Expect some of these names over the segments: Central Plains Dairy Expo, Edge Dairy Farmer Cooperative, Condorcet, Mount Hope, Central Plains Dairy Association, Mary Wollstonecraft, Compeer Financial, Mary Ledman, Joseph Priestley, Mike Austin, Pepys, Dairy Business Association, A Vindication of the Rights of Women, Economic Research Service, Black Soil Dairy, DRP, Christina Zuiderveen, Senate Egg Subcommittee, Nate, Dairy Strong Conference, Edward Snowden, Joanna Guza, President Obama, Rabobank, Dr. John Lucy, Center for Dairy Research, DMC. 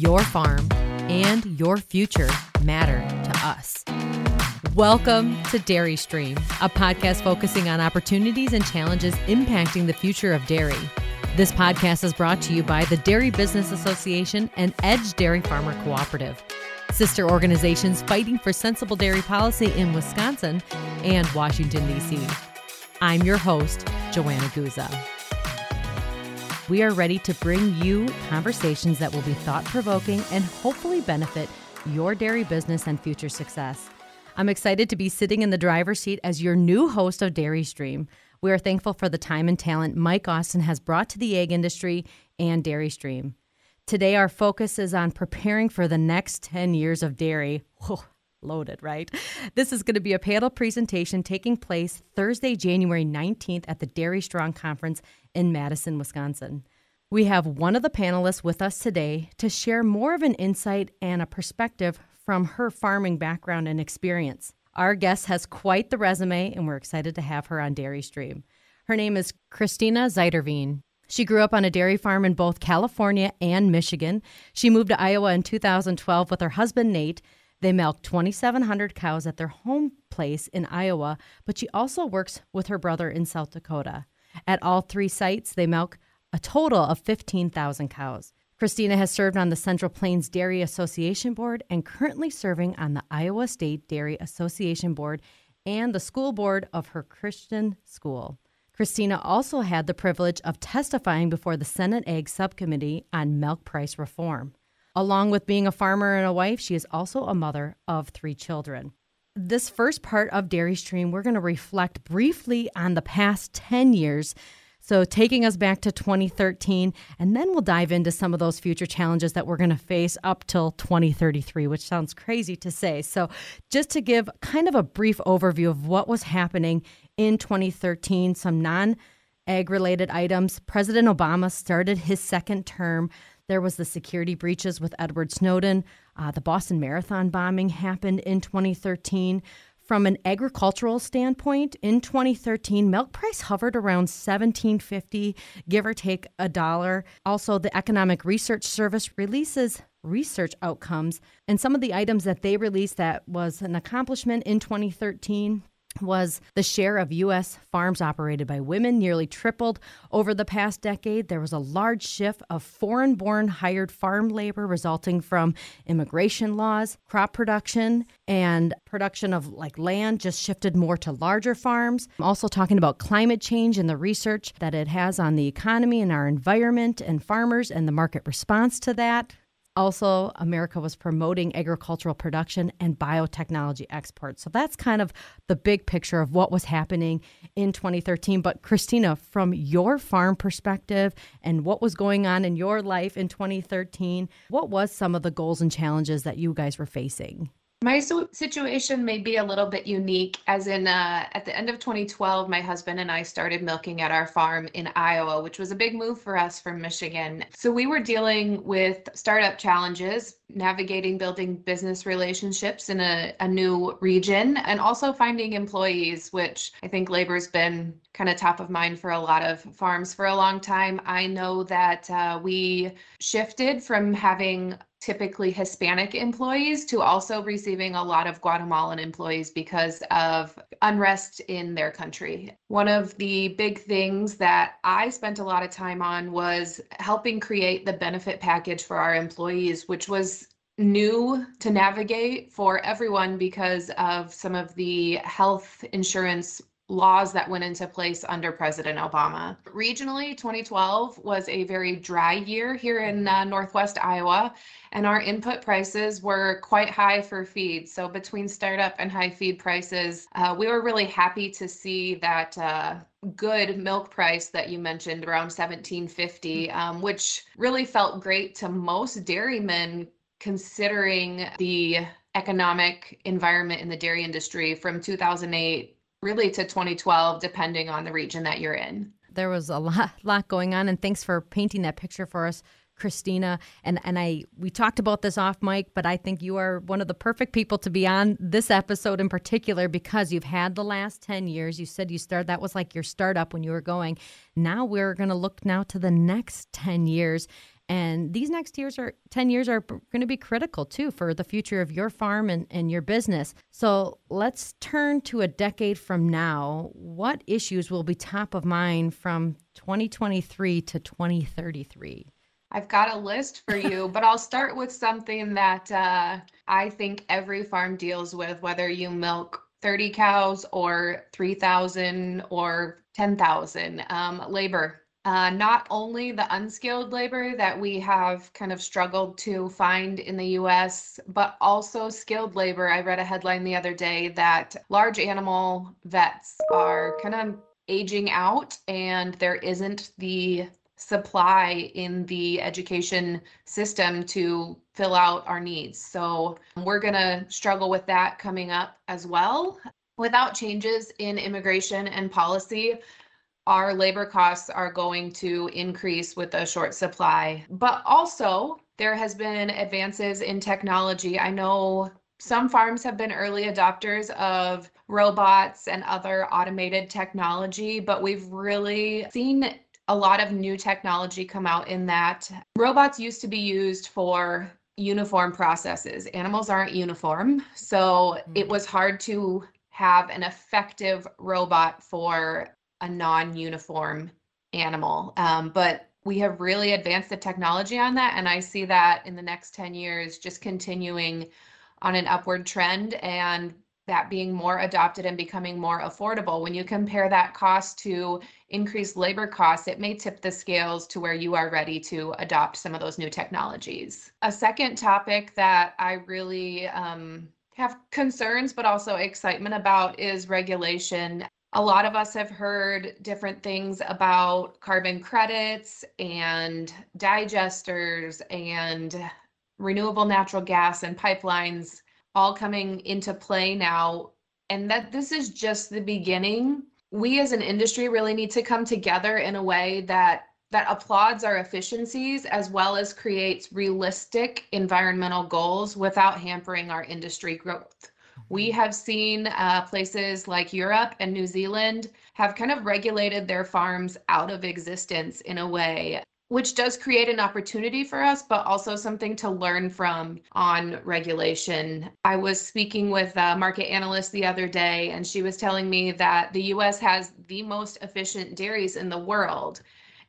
your farm and your future matter to us. Welcome to Dairy Stream, a podcast focusing on opportunities and challenges impacting the future of dairy. This podcast is brought to you by the Dairy Business Association and Edge Dairy Farmer Cooperative, sister organizations fighting for sensible dairy policy in Wisconsin and Washington, D.C. I'm your host, Joanna Guza. We are ready to bring you conversations that will be thought-provoking and hopefully benefit your dairy business and future success. I'm excited to be sitting in the driver's seat as your new host of Dairy Stream. We are thankful for the time and talent Mike Austin has brought to the egg industry and Dairy Stream. Today, our focus is on preparing for the next 10 years of dairy. Whoa, loaded, right? This is going to be a panel presentation taking place Thursday, January 19th at the Dairy Strong Conference in Madison, Wisconsin. We have one of the panelists with us today to share more of an insight and a perspective from her farming background and experience. Our guest has quite the resume, and we're excited to have her on Dairy Stream. Her name is Christina Zuiderveen. She grew up on a dairy farm in both California and Michigan. She moved to Iowa in 2012 with her husband, Nate. They milk 2,700 cows at their home place in Iowa, but she also works with her brother in South Dakota. At all three sites, they milk a total of 15,000 cows. Christina has served on the Central Plains Dairy Association Board and currently serving on the Iowa State Dairy Association Board and the school board of her Christian school. Christina also had the privilege of testifying before the Senate Egg Subcommittee on milk price reform. Along with being a farmer and a wife, she is also a mother of three children. This first part of Dairy Stream, we're going to reflect briefly on the past 10 years, so taking us back to 2013, and then we'll dive into some of those future challenges that we're going to face up till 2033, which sounds crazy to say. So just to give kind of a brief overview of what was happening in 2013, some non-egg-related items. President Obama started his second term. There was the security breaches with Edward Snowden. The Boston Marathon bombing happened in 2013. From an agricultural standpoint, in 2013, milk price hovered around $17.50, give or take a dollar. Also, the Economic Research Service releases research outcomes. And some of the items that they released that was an accomplishment in 2013 was the share of U.S. farms operated by women nearly tripled over the past decade. There was a large shift of foreign-born hired farm labor resulting from immigration laws, crop production, and production of land just shifted more to larger farms. I'm also talking about climate change and the research that it has on the economy and our environment and farmers and the market response to that. Also, America was promoting agricultural production and biotechnology exports. So that's kind of the big picture of what was happening in 2013. But Christina, from your farm perspective and what was going on in your life in 2013, what was some of the goals and challenges that you guys were facing? My situation may be a little bit unique, as in at the end of 2012, my husband and I started milking at our farm in Iowa, which was a big move for us from Michigan. So we were dealing with startup challenges, navigating building business relationships in a new region, and also finding employees, which I think labor's been kind of top of mind for a lot of farms for a long time. I know that we shifted from having typically Hispanic employees to also receiving a lot of Guatemalan employees because of unrest in their country. One of the big things that I spent a lot of time on was helping create the benefit package for our employees, which was new to navigate for everyone because of some of the health insurance laws that went into place under President Obama. Regionally, 2012 was a very dry year here in Northwest Iowa, and our input prices were quite high for feed. So between startup and high feed prices, we were really happy to see that good milk price that you mentioned around $17.50, which really felt great to most dairymen considering the economic environment in the dairy industry from 2008 really to 2012, depending on the region that you're in. There was a lot going on, and thanks for painting that picture for us, Christina. And we talked about this off mic, but I think you are one of the perfect people to be on this episode in particular because you've had the last 10 years. You said you started, that was like your startup when you were going. Now we're going to look now to the next 10 years And these next 10 years are going to be critical, too, for the future of your farm and your business. So let's turn to a decade from now. What issues will be top of mind from 2023 to 2033? I've got a list for you, but I'll start with something that I think every farm deals with, whether you milk 30 cows or 3,000 or 10,000, labor. Not only the unskilled labor that we have kind of struggled to find in the U.S., but also skilled labor. I read a headline the other day that large animal vets are kind of aging out and there isn't the supply in the education system to fill out our needs. So we're going to struggle with that coming up as well. Without changes in immigration and policy, our labor costs are going to increase with a short supply. But also, there has been advances in technology. I know some farms have been early adopters of robots and other automated technology, but we've really seen a lot of new technology come out in that. Robots used to be used for uniform processes. Animals aren't uniform, so it was hard to have an effective robot for a non-uniform animal, but we have really advanced the technology on that, and I see that in the next 10 years just continuing on an upward trend and that being more adopted and becoming more affordable. When you compare that cost to increased labor costs, it may tip the scales to where you are ready to adopt some of those new technologies. A second topic that I really have concerns but also excitement about is regulation. A lot of us have heard different things about carbon credits and digesters and renewable natural gas and pipelines all coming into play now, and that this is just the beginning. We as an industry really need to come together in a way that applauds our efficiencies as well as creates realistic environmental goals without hampering our industry growth. We have seen places like Europe and New Zealand have kind of regulated their farms out of existence in a way, which does create an opportunity for us, but also something to learn from on regulation. I was speaking with a market analyst the other day, and she was telling me that the U.S. has the most efficient dairies in the world.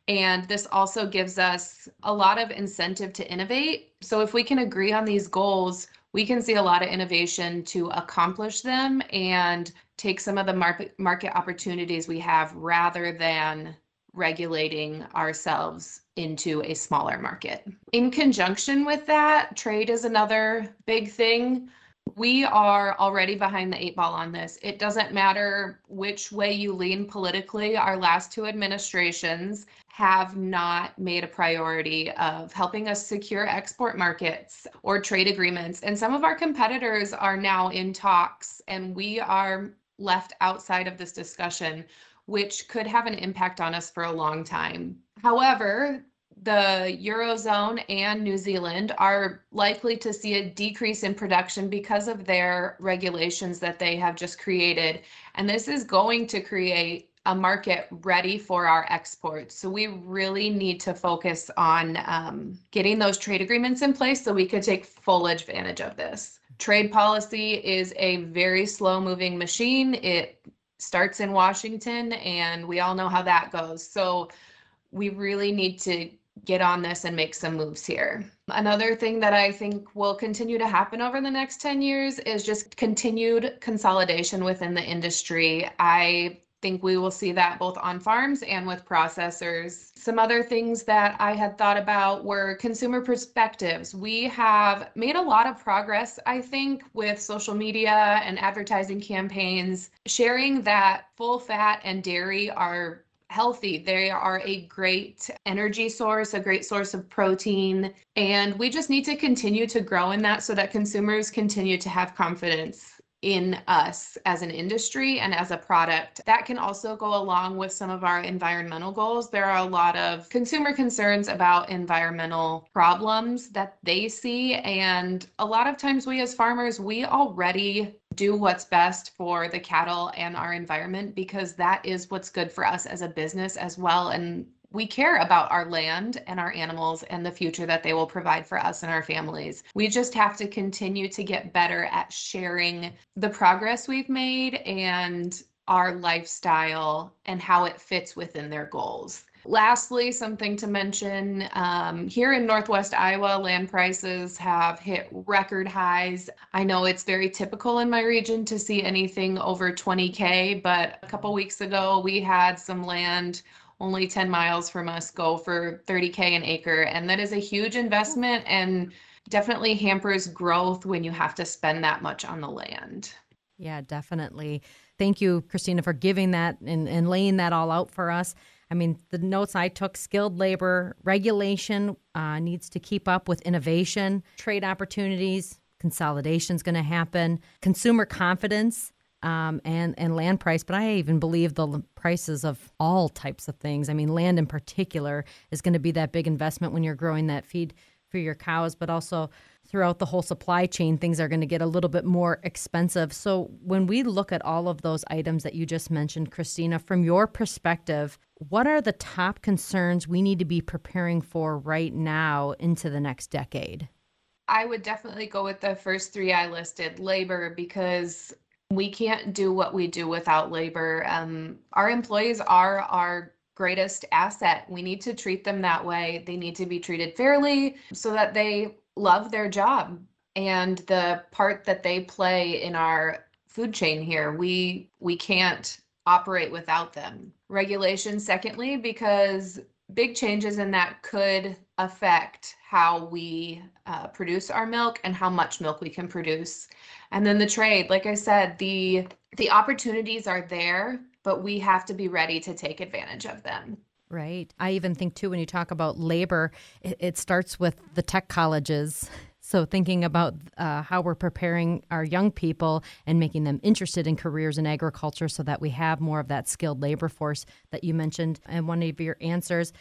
And this also gives us a lot of incentive to innovate. So if we can agree on these goals, we can see a lot of innovation to accomplish them and take some of the market opportunities we have rather than regulating ourselves into a smaller market. In conjunction with that, trade is another big thing. We are already behind the 8-ball on this. It doesn't matter which way you lean politically. Our last two administrations have not made a priority of helping us secure export markets or trade agreements. And some of our competitors are now in talks, and we are left outside of this discussion, which could have an impact on us for a long time. However, the Eurozone and New Zealand are likely to see a decrease in production because of their regulations that they have just created. And this is going to create a market ready for our exports. So we really need to focus on getting those trade agreements in place so we could take full advantage of this. Trade policy is a very slow moving machine. It starts in Washington, and we all know how that goes. So we really need to get on this and make some moves here. Another thing that I think will continue to happen over the next 10 years is just continued consolidation within the industry. I think we will see that both on farms and with processors. Some other things that I had thought about were consumer perspectives. We have made a lot of progress, I think, with social media and advertising campaigns, sharing that full fat and dairy are healthy. They are a great energy source, a great source of protein, and we just need to continue to grow in that so that consumers continue to have confidence in us as an industry and as a product. That can also go along with some of our environmental goals. There are a lot of consumer concerns about environmental problems that they see, and a lot of times we as farmers, we already do what's best for the cattle and our environment because that is what's good for us as a business as well, and we care about our land and our animals and the future that they will provide for us and our families. We just have to continue to get better at sharing the progress we've made and our lifestyle and how it fits within their goals. Lastly, something to mention, here in Northwest Iowa, land prices have hit record highs. I know it's very typical in my region to see anything over $20K, but a couple weeks ago we had some land only 10 miles from us go for $30K an acre, and that is a huge investment and definitely hampers growth when you have to spend that much on the land. Yeah, definitely. Thank you, Christina, for giving that and laying that all out for us. I mean, the notes I took, skilled labor, regulation needs to keep up with innovation, trade opportunities, consolidation is going to happen, consumer confidence, and land price. But I even believe the prices of all types of things, I mean, land in particular, is going to be that big investment when you're growing that feed for your cows, but also throughout the whole supply chain, things are going to get a little bit more expensive. So when we look at all of those items that you just mentioned, Christina, from your perspective, what are the top concerns we need to be preparing for right now into the next decade? I would definitely go with the first three I listed, labor, because we can't do what we do without labor. Our employees are our greatest asset. We need to treat them that way. They need to be treated fairly so that they love their job and the part that they play in our food chain here. We can't operate without them. Regulation, secondly, because big changes in that could affect how we produce our milk and how much milk we can produce. And then the trade, like I said, the opportunities are there, but we have to be ready to take advantage of them. Right. I even think, too, when you talk about labor, it starts with the tech colleges. So thinking about how we're preparing our young people and making them interested in careers in agriculture so that we have more of that skilled labor force that you mentioned in one of your answers.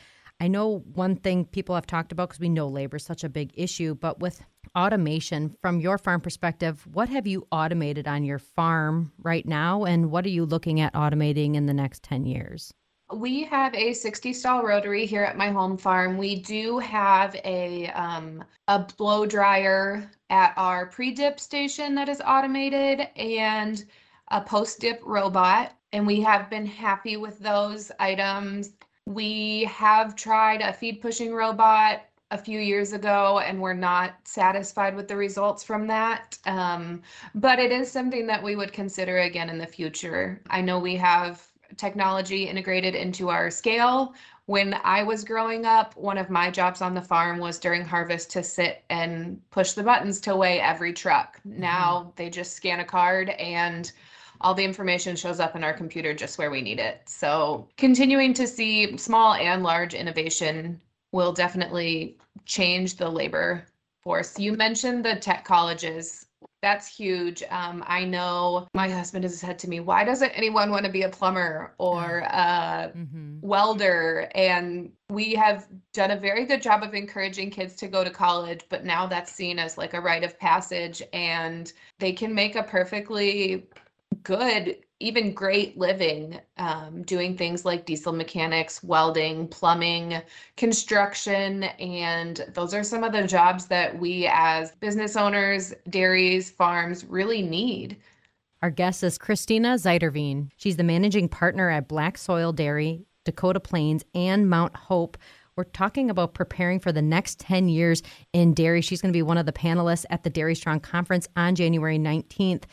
I know one thing people have talked about, because we know labor is such a big issue, but with automation, from your farm perspective, what have you automated on your farm right now, and what are you looking at automating in the next 10 years? We have a 60-stall rotary here at my home farm. We do have a blow dryer at our pre-dip station that is automated and a post-dip robot, and we have been happy with those items. We have tried a feed pushing robot a few years ago, and we're not satisfied with the results from that. But it is something that we would consider again in the future. I know we have technology integrated into our scale. When I was growing up, one of my jobs on the farm was during harvest to sit and push the buttons to weigh every truck. Now they just scan a card and all the information shows up in our computer just where we need it. So continuing to see small and large innovation will definitely change the labor force. You mentioned the tech colleges. That's huge. I know my husband has said to me, why doesn't anyone want to be a plumber or a welder? And we have done a very good job of encouraging kids to go to college, but now that's seen as like a rite of passage, and they can make a perfectly good, even great living doing things like diesel mechanics, welding, plumbing, construction. And those are some of the jobs that we as business owners, dairies, farms really need. Our guest is Christina Zuiderveen. She's the managing partner at Black Soil Dairy, Dakota Plains, and Mount Hope. We're talking about preparing for the next 10 years in dairy. She's going to be one of the panelists at the Dairy Strong Conference on January 19th.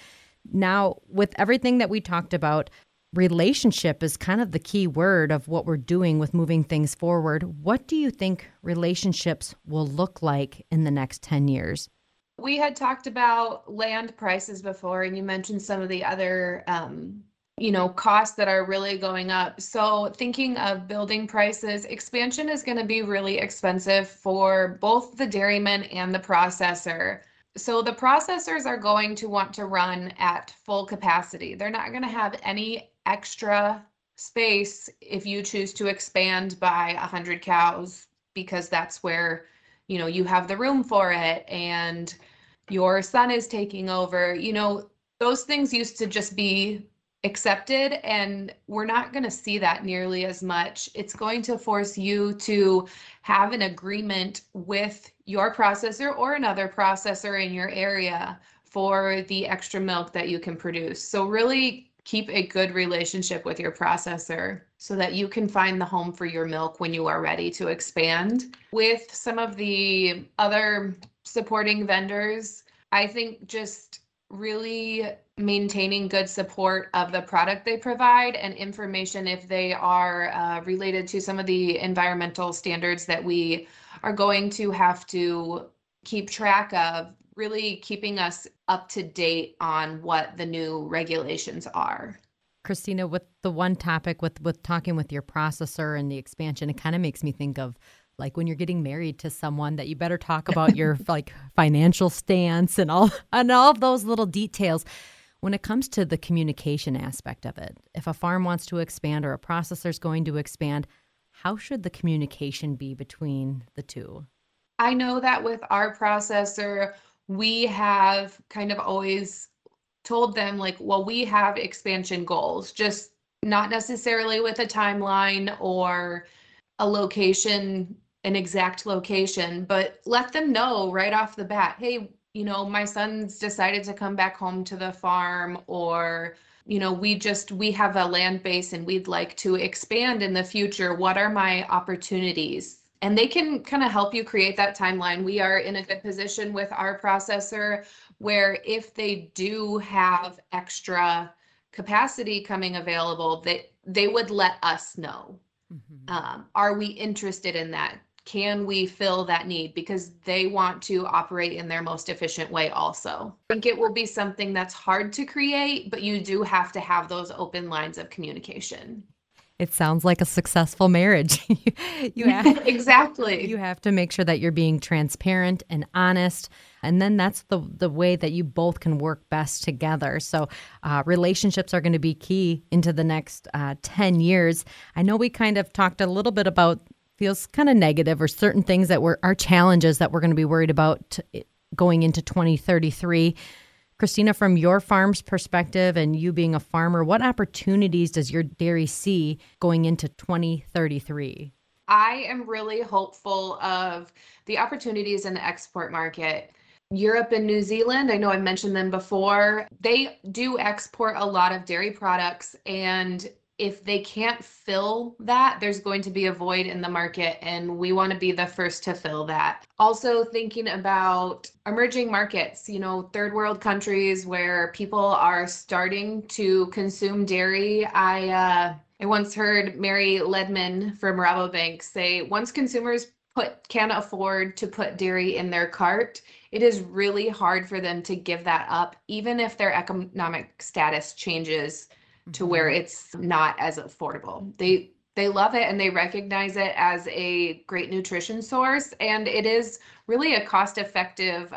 Now, with everything that we talked about, relationship is kind of the key word of what we're doing with moving things forward. What do you think relationships will look like in the next 10 years? We had talked about land prices before, and you mentioned some of the other costs that are really going up. So thinking of building prices, expansion is going to be really expensive for both the dairyman and the processor. So the processors are going to want to run at full capacity. They're not going to have any extra space if you choose to expand by 100 cows, because that's where, you have the room for it and your son is taking over. Those things used to just be accepted, and we're not going to see that nearly as much. It's going to force you to have an agreement with your processor or another processor in your area for the extra milk that you can produce. So really keep a good relationship with your processor so that you can find the home for your milk when you are ready to expand. With some of the other supporting vendors, I think just really maintaining good support of the product they provide and information if they are related to some of the environmental standards that we are going to have to keep track of, really keeping us up to date on what the new regulations are. Christina, with the one topic with talking with your processor and the expansion, it kind of makes me think of like when you're getting married to someone, that you better talk about your like financial stance and all of those little details. When it comes to the communication aspect of it, if a farm wants to expand or a processor's going to expand, how should the communication be between the two? I know that with our processor, we have kind of always told them like, well, we have expansion goals, just not necessarily with a timeline or a location, an exact location, but let them know right off the bat, hey, you know, my son's decided to come back home to the farm, or, you know, we have a land base and we'd like to expand in the future. What are my opportunities? And they can kind of help you create that timeline. We are in a good position with our processor where if they do have extra capacity coming available, they would let us know. Mm-hmm. Are we interested in that? Can we fill that need? Because they want to operate in their most efficient way also. I think it will be something that's hard to create, but you do have to have those open lines of communication. It sounds like a successful marriage. Exactly. You have to make sure that you're being transparent and honest. And then that's the way that you both can work best together. So relationships are going to be key into the next 10 years. I know we kind of talked a little bit about, feels kind of negative, or certain things that are challenges that we're going to be worried about going into 2033. Christina, from your farm's perspective and you being a farmer, what opportunities does your dairy see going into 2033? I am really hopeful of the opportunities in the export market. Europe and New Zealand, I know I mentioned them before, they do export a lot of dairy products. And if they can't fill that, there's going to be a void in the market, and we want to be the first to fill that. Also thinking about emerging markets, you know, third world countries where people are starting to consume dairy. I once heard Mary Ledman from Rabobank say, once consumers can't afford to put dairy in their cart, it is really hard for them to give that up, even if their economic status changes to where it's not as affordable. They love it and they recognize it as a great nutrition source, and it is really a cost-effective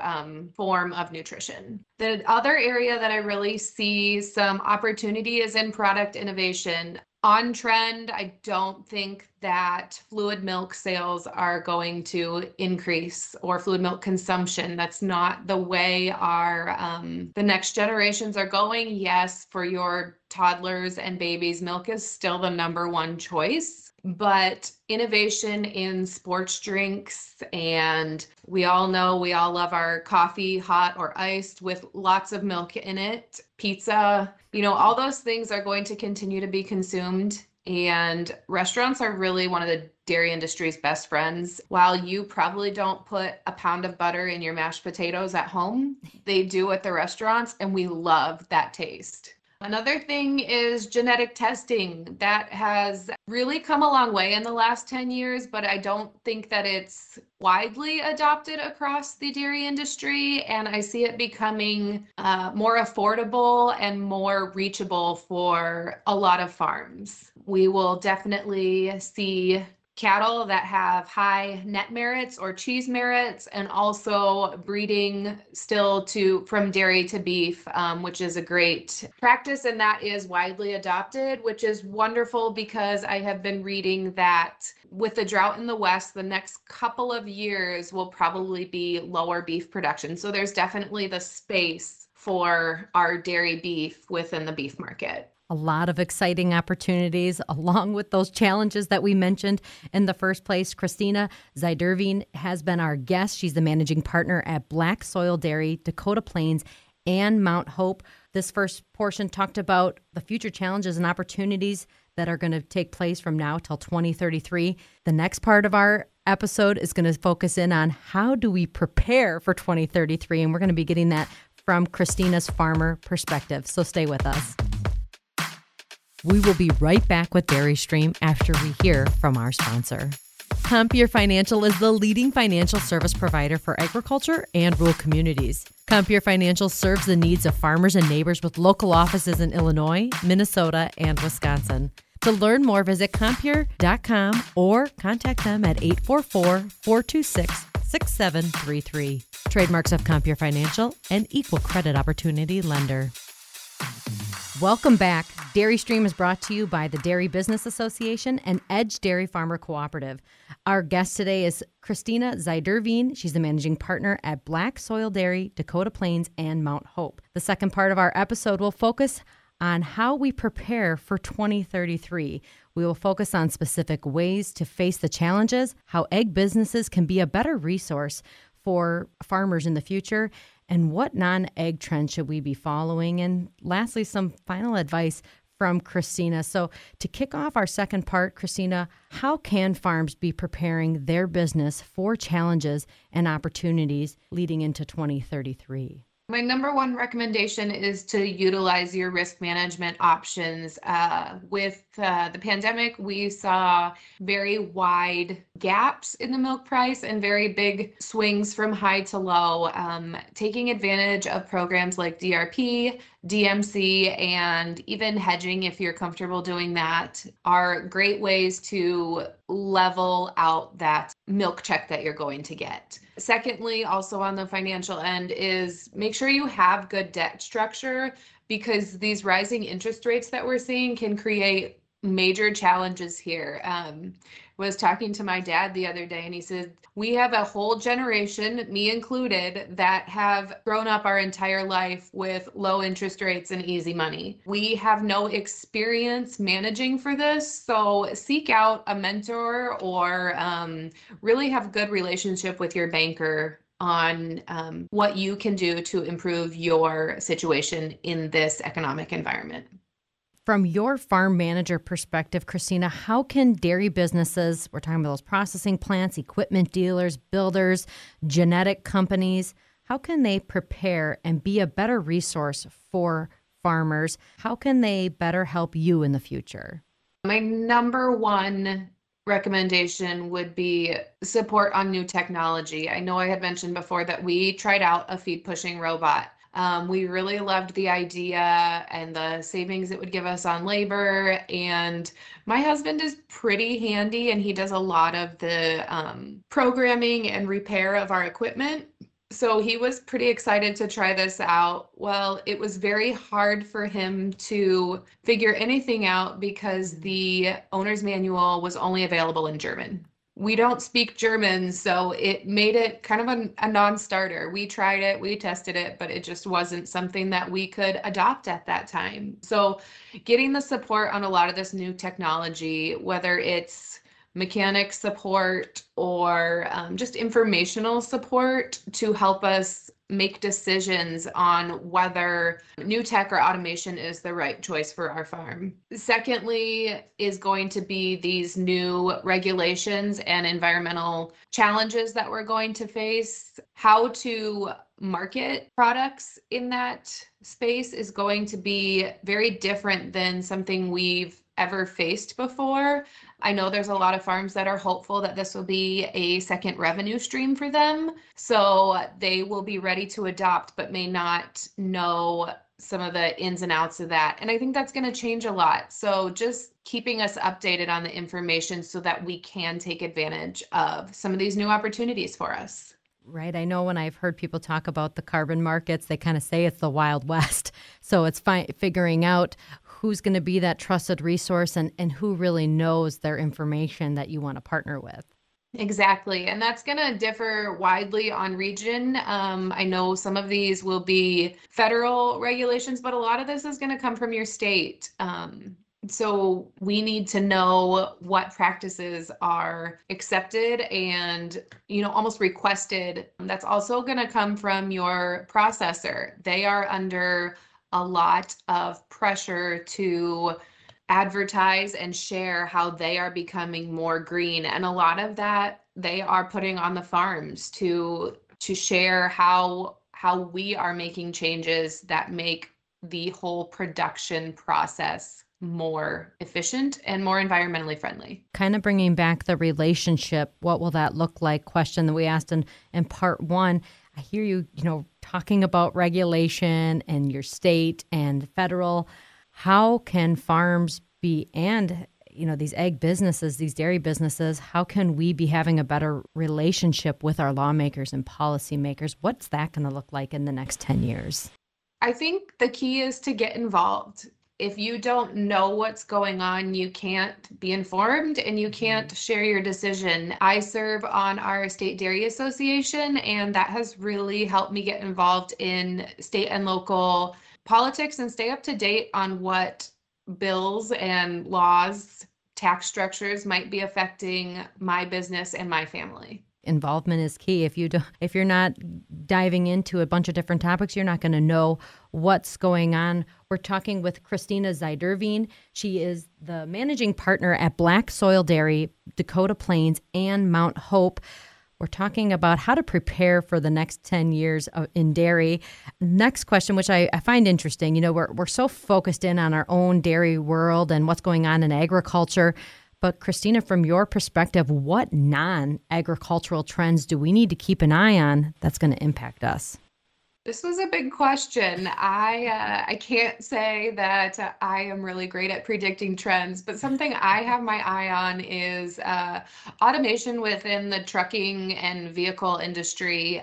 form of nutrition. The other area that I really see some opportunity is in product innovation. On trend, I don't think that fluid milk sales are going to increase, or fluid milk consumption. That's not the way our the next generations are going. Yes, for your toddlers and babies, milk is still the number one choice, but innovation in sports drinks, and we all know, we all love our coffee, hot or iced, with lots of milk in it, pizza, you know, all those things are going to continue to be consumed. And restaurants are really one of the dairy industry's best friends. While you probably don't put a pound of butter in your mashed potatoes at home, they do at the restaurants, and we love that taste. Another thing is genetic testing. That has really come a long way in the last 10 years, but I don't think that it's widely adopted across the dairy industry. And I see it becoming more affordable and more reachable for a lot of farms. We will definitely see cattle that have high net merits or cheese merits, and also breeding still from dairy to beef, which is a great practice, and that is widely adopted, which is wonderful, because I have been reading that with the drought in the West, the next couple of years will probably be lower beef production. So there's definitely the space for our dairy beef within the beef market. a lot of exciting opportunities along with those challenges that we mentioned in the first place. Christina Zuiderveen has been our guest. She's the managing partner at Black Soil Dairy, Dakota Plains, and Mount Hope. This first portion talked about the future challenges and opportunities that are going to take place from now till 2033. The next part of our episode is going to focus in on how do we prepare for 2033, and we're going to be getting that from Christina's farmer perspective. So stay with us. We will be right back with Dairy Stream after we hear from our sponsor. Compeer Financial is the leading financial service provider for agriculture and rural communities. Compeer Financial serves the needs of farmers and neighbors with local offices in Illinois, Minnesota, and Wisconsin. To learn more, visit compeer.com or contact them at 844-426-6733. Trademarks of Compeer Financial, an equal credit opportunity lender. Welcome back. Dairy Stream is brought to you by the Dairy Business Association and Edge Dairy Farmer Cooperative. Our guest today is Christina Zuiderveen. She's the managing partner at Black Soil Dairy, Dakota Plains, and Mount Hope. The second part of our episode will focus on how we prepare for 2033. We will focus on specific ways to face the challenges, how egg businesses can be a better resource for farmers in the future, and what non-egg trends should we be following, and lastly, some final advice from Christina. So to kick off our second part, Christina, how can farms be preparing their business for challenges and opportunities leading into 2033? My number one recommendation is to utilize your risk management options. With the pandemic, we saw very wide gaps in the milk price and very big swings from high to low. Taking advantage of programs like DRP, DMC, and even hedging, if you're comfortable doing that, are great ways to level out that milk check that you're going to get. Secondly, also on the financial end, is make sure you have good debt structure, because these rising interest rates that we're seeing can create major challenges here. Was talking to my dad the other day, and he said, we have a whole generation, me included, that have grown up our entire life with low interest rates and easy money. We have no experience managing for this, so seek out a mentor or really have a good relationship with your banker on what you can do to improve your situation in this economic environment. From your farm manager perspective, Christina, how can dairy businesses, we're talking about those processing plants, equipment dealers, builders, genetic companies, how can they prepare and be a better resource for farmers? How can they better help you in the future? My number one recommendation would be support on new technology. I know I had mentioned before that we tried out a feed pushing robot. We really loved the idea and the savings it would give us on labor. And my husband is pretty handy, and he does a lot of the programming and repair of our equipment. So he was pretty excited to try this out. Well, it was very hard for him to figure anything out because the owner's manual was only available in German. We don't speak German, so it made it kind of a non-starter. We tried it, we tested it, but it just wasn't something that we could adopt at that time. So getting the support on a lot of this new technology, whether it's mechanic support or just informational support to help us make decisions on whether new tech or automation is the right choice for our farm. Secondly, is going to be these new regulations and environmental challenges that we're going to face. How to market products in that space is going to be very different than something we've ever faced before. I know there's a lot of farms that are hopeful that this will be a second revenue stream for them, so they will be ready to adopt but may not know some of the ins and outs of that. And I think that's going to change a lot. So just keeping us updated on the information so that we can take advantage of some of these new opportunities for us. Right. I know when I've heard people talk about the carbon markets, they kind of say it's the Wild West. So it's figuring out who's going to be that trusted resource and who really knows their information that you want to partner with. Exactly, and that's going to differ widely on region. I know some of these will be federal regulations, but a lot of this is going to come from your state. So we need to know what practices are accepted and, you know, almost requested. That's also going to come from your processor. They are under a lot of pressure to advertise and share how they are becoming more green, and a lot of that they are putting on the farms to share how we are making changes that make the whole production process more efficient and more environmentally friendly. Kind of bringing back the relationship, what will that look like question that we asked in part one. I hear you know, talking about regulation and your state and federal. How can farms be, and you know, these egg businesses, these dairy businesses, how can we be having a better relationship with our lawmakers and policymakers? What's that going to look like in the next 10 years? I think the key is to get involved. If you don't know what's going on, you can't be informed and you can't share your decision. I serve on our state dairy association, and that has really helped me get involved in state and local politics and stay up to date on what bills and laws, tax structures might be affecting my business and my family. Involvement is key. If you're not diving into a bunch of different topics, you're not going to know what's going on. We're talking with Christina Zuiderveen. She is the managing partner at Black Soil Dairy, Dakota Plains, and Mount Hope. We're talking about how to prepare for the next 10 years in dairy. Next question, which I find interesting, you know, we're so focused in on our own dairy world and what's going on in agriculture. But Christina, from your perspective, what non-agricultural trends do we need to keep an eye on that's going to impact us? This was a big question. I can't say that I am really great at predicting trends, but something I have my eye on is automation within the trucking and vehicle industry.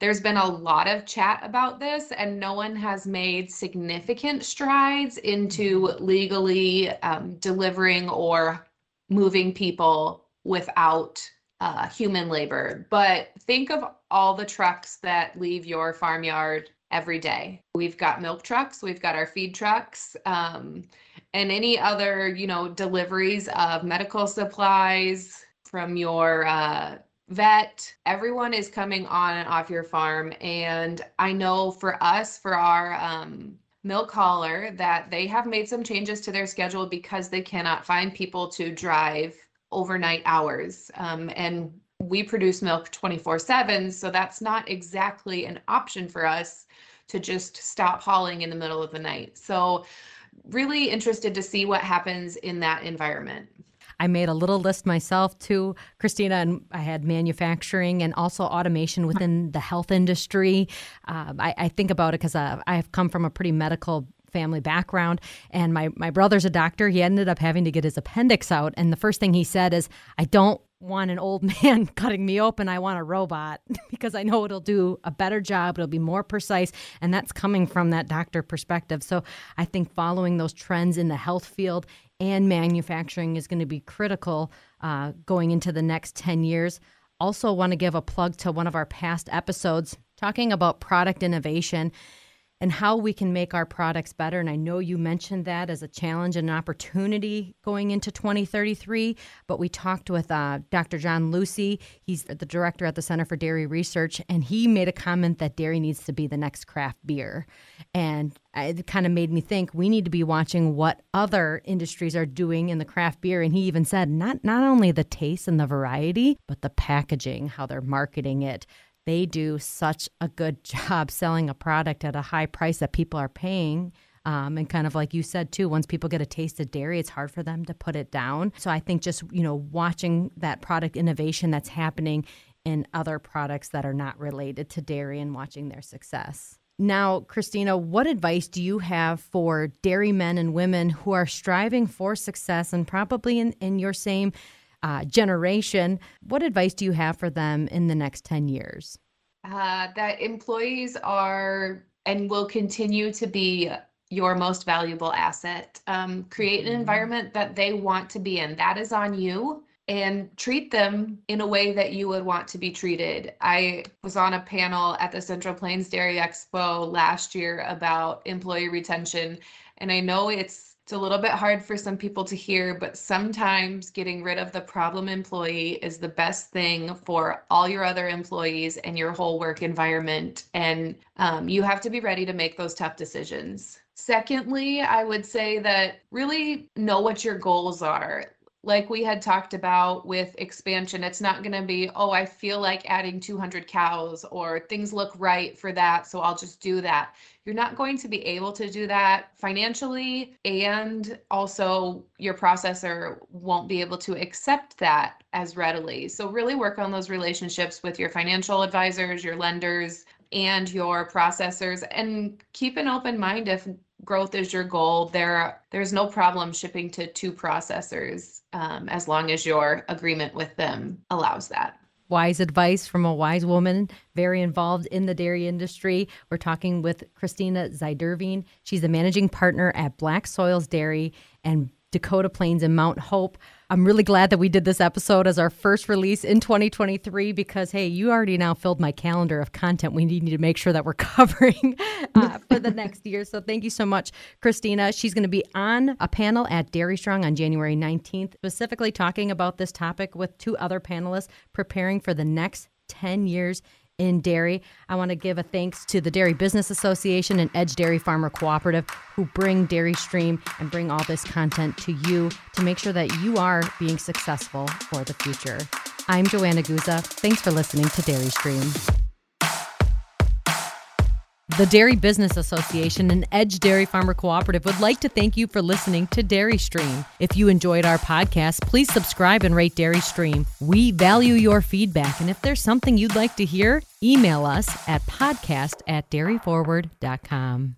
There's been a lot of chat about this, and no one has made significant strides into legally delivering or moving people without human labor. But think of all the trucks that leave your farmyard every day. We've got milk trucks, we've got our feed trucks, and any other, you know, deliveries of medical supplies from your vet. Everyone is coming on and off your farm. And I know for us, for our milk hauler, that they have made some changes to their schedule because they cannot find people to drive overnight hours. And we produce milk 24/7, so that's not exactly an option for us to just stop hauling in the middle of the night. So really interested to see what happens in that environment. I made a little list myself too, Christina, and I had manufacturing and also automation within the health industry. I think about it because I've come from a pretty medical family background, and my brother's a doctor. He ended up having to get his appendix out, and the first thing he said is, I don't want an old man cutting me open. I want a robot because I know it'll do a better job. It'll be more precise. And that's coming from that doctor perspective. So I think following those trends in the health field and manufacturing is going to be critical going into the next 10 years. Also want to give a plug to one of our past episodes talking about product innovation and how we can make our products better. And I know you mentioned that as a challenge and an opportunity going into 2033, but we talked with Dr. John Lucy. He's the director at the Center for Dairy Research, and he made a comment that dairy needs to be the next craft beer. And it kind of made me think we need to be watching what other industries are doing in the craft beer. And he even said, not only the taste and the variety, but the packaging, how they're marketing it. They do such a good job selling a product at a high price that people are paying. And kind of like you said, too, once people get a taste of dairy, it's hard for them to put it down. So I think just, you know, watching that product innovation that's happening in other products that are not related to dairy and watching their success. Now, Christina, what advice do you have for dairy men and women who are striving for success and probably in your same generation? What advice do you have for them in the next 10 years? That employees are and will continue to be your most valuable asset. Create an environment that they want to be in. That is on you. and treat them in a way that you would want to be treated. I was on a panel at the Central Plains Dairy Expo last year about employee retention, and I know it's a little bit hard for some people to hear, but sometimes getting rid of the problem employee is the best thing for all your other employees and your whole work environment. And you have to be ready to make those tough decisions. Secondly, I would say that really know what your goals are. Like we had talked about with expansion, it's not going to be, oh, I feel like adding 200 cows or things look right for that, so I'll just do that. You're not going to be able to do that financially, and also your processor won't be able to accept that as readily. So really work on those relationships with your financial advisors, your lenders, and your processors, and keep an open mind. If growth is your goal, there's no problem shipping to two processors as long as your agreement with them allows that. Wise advice from a wise woman, very involved in the dairy industry. We're talking with Christina Zuiderveen. She's the managing partner at Black Soil Dairy and Dakota Plains and Mount Hope. I'm really glad that we did this episode as our first release in 2023 because, hey, you already now filled my calendar of content we need to make sure that we're covering for the next year. So thank you so much, Christina. She's going to be on a panel at Dairy Strong on January 19th, specifically talking about this topic with two other panelists preparing for the next 10 years in dairy. I want to give a thanks to the Dairy Business Association and Edge Dairy Farmer Cooperative who bring Dairy Stream and bring all this content to you to make sure that you are being successful for the future. I'm Joanna Guza. Thanks for listening to Dairy Stream. The Dairy Business Association and Edge Dairy Farmer Cooperative would like to thank you for listening to Dairy Stream. If you enjoyed our podcast, please subscribe and rate Dairy Stream. We value your feedback, and if there's something you'd like to hear, email us at podcast@dairyforward.com.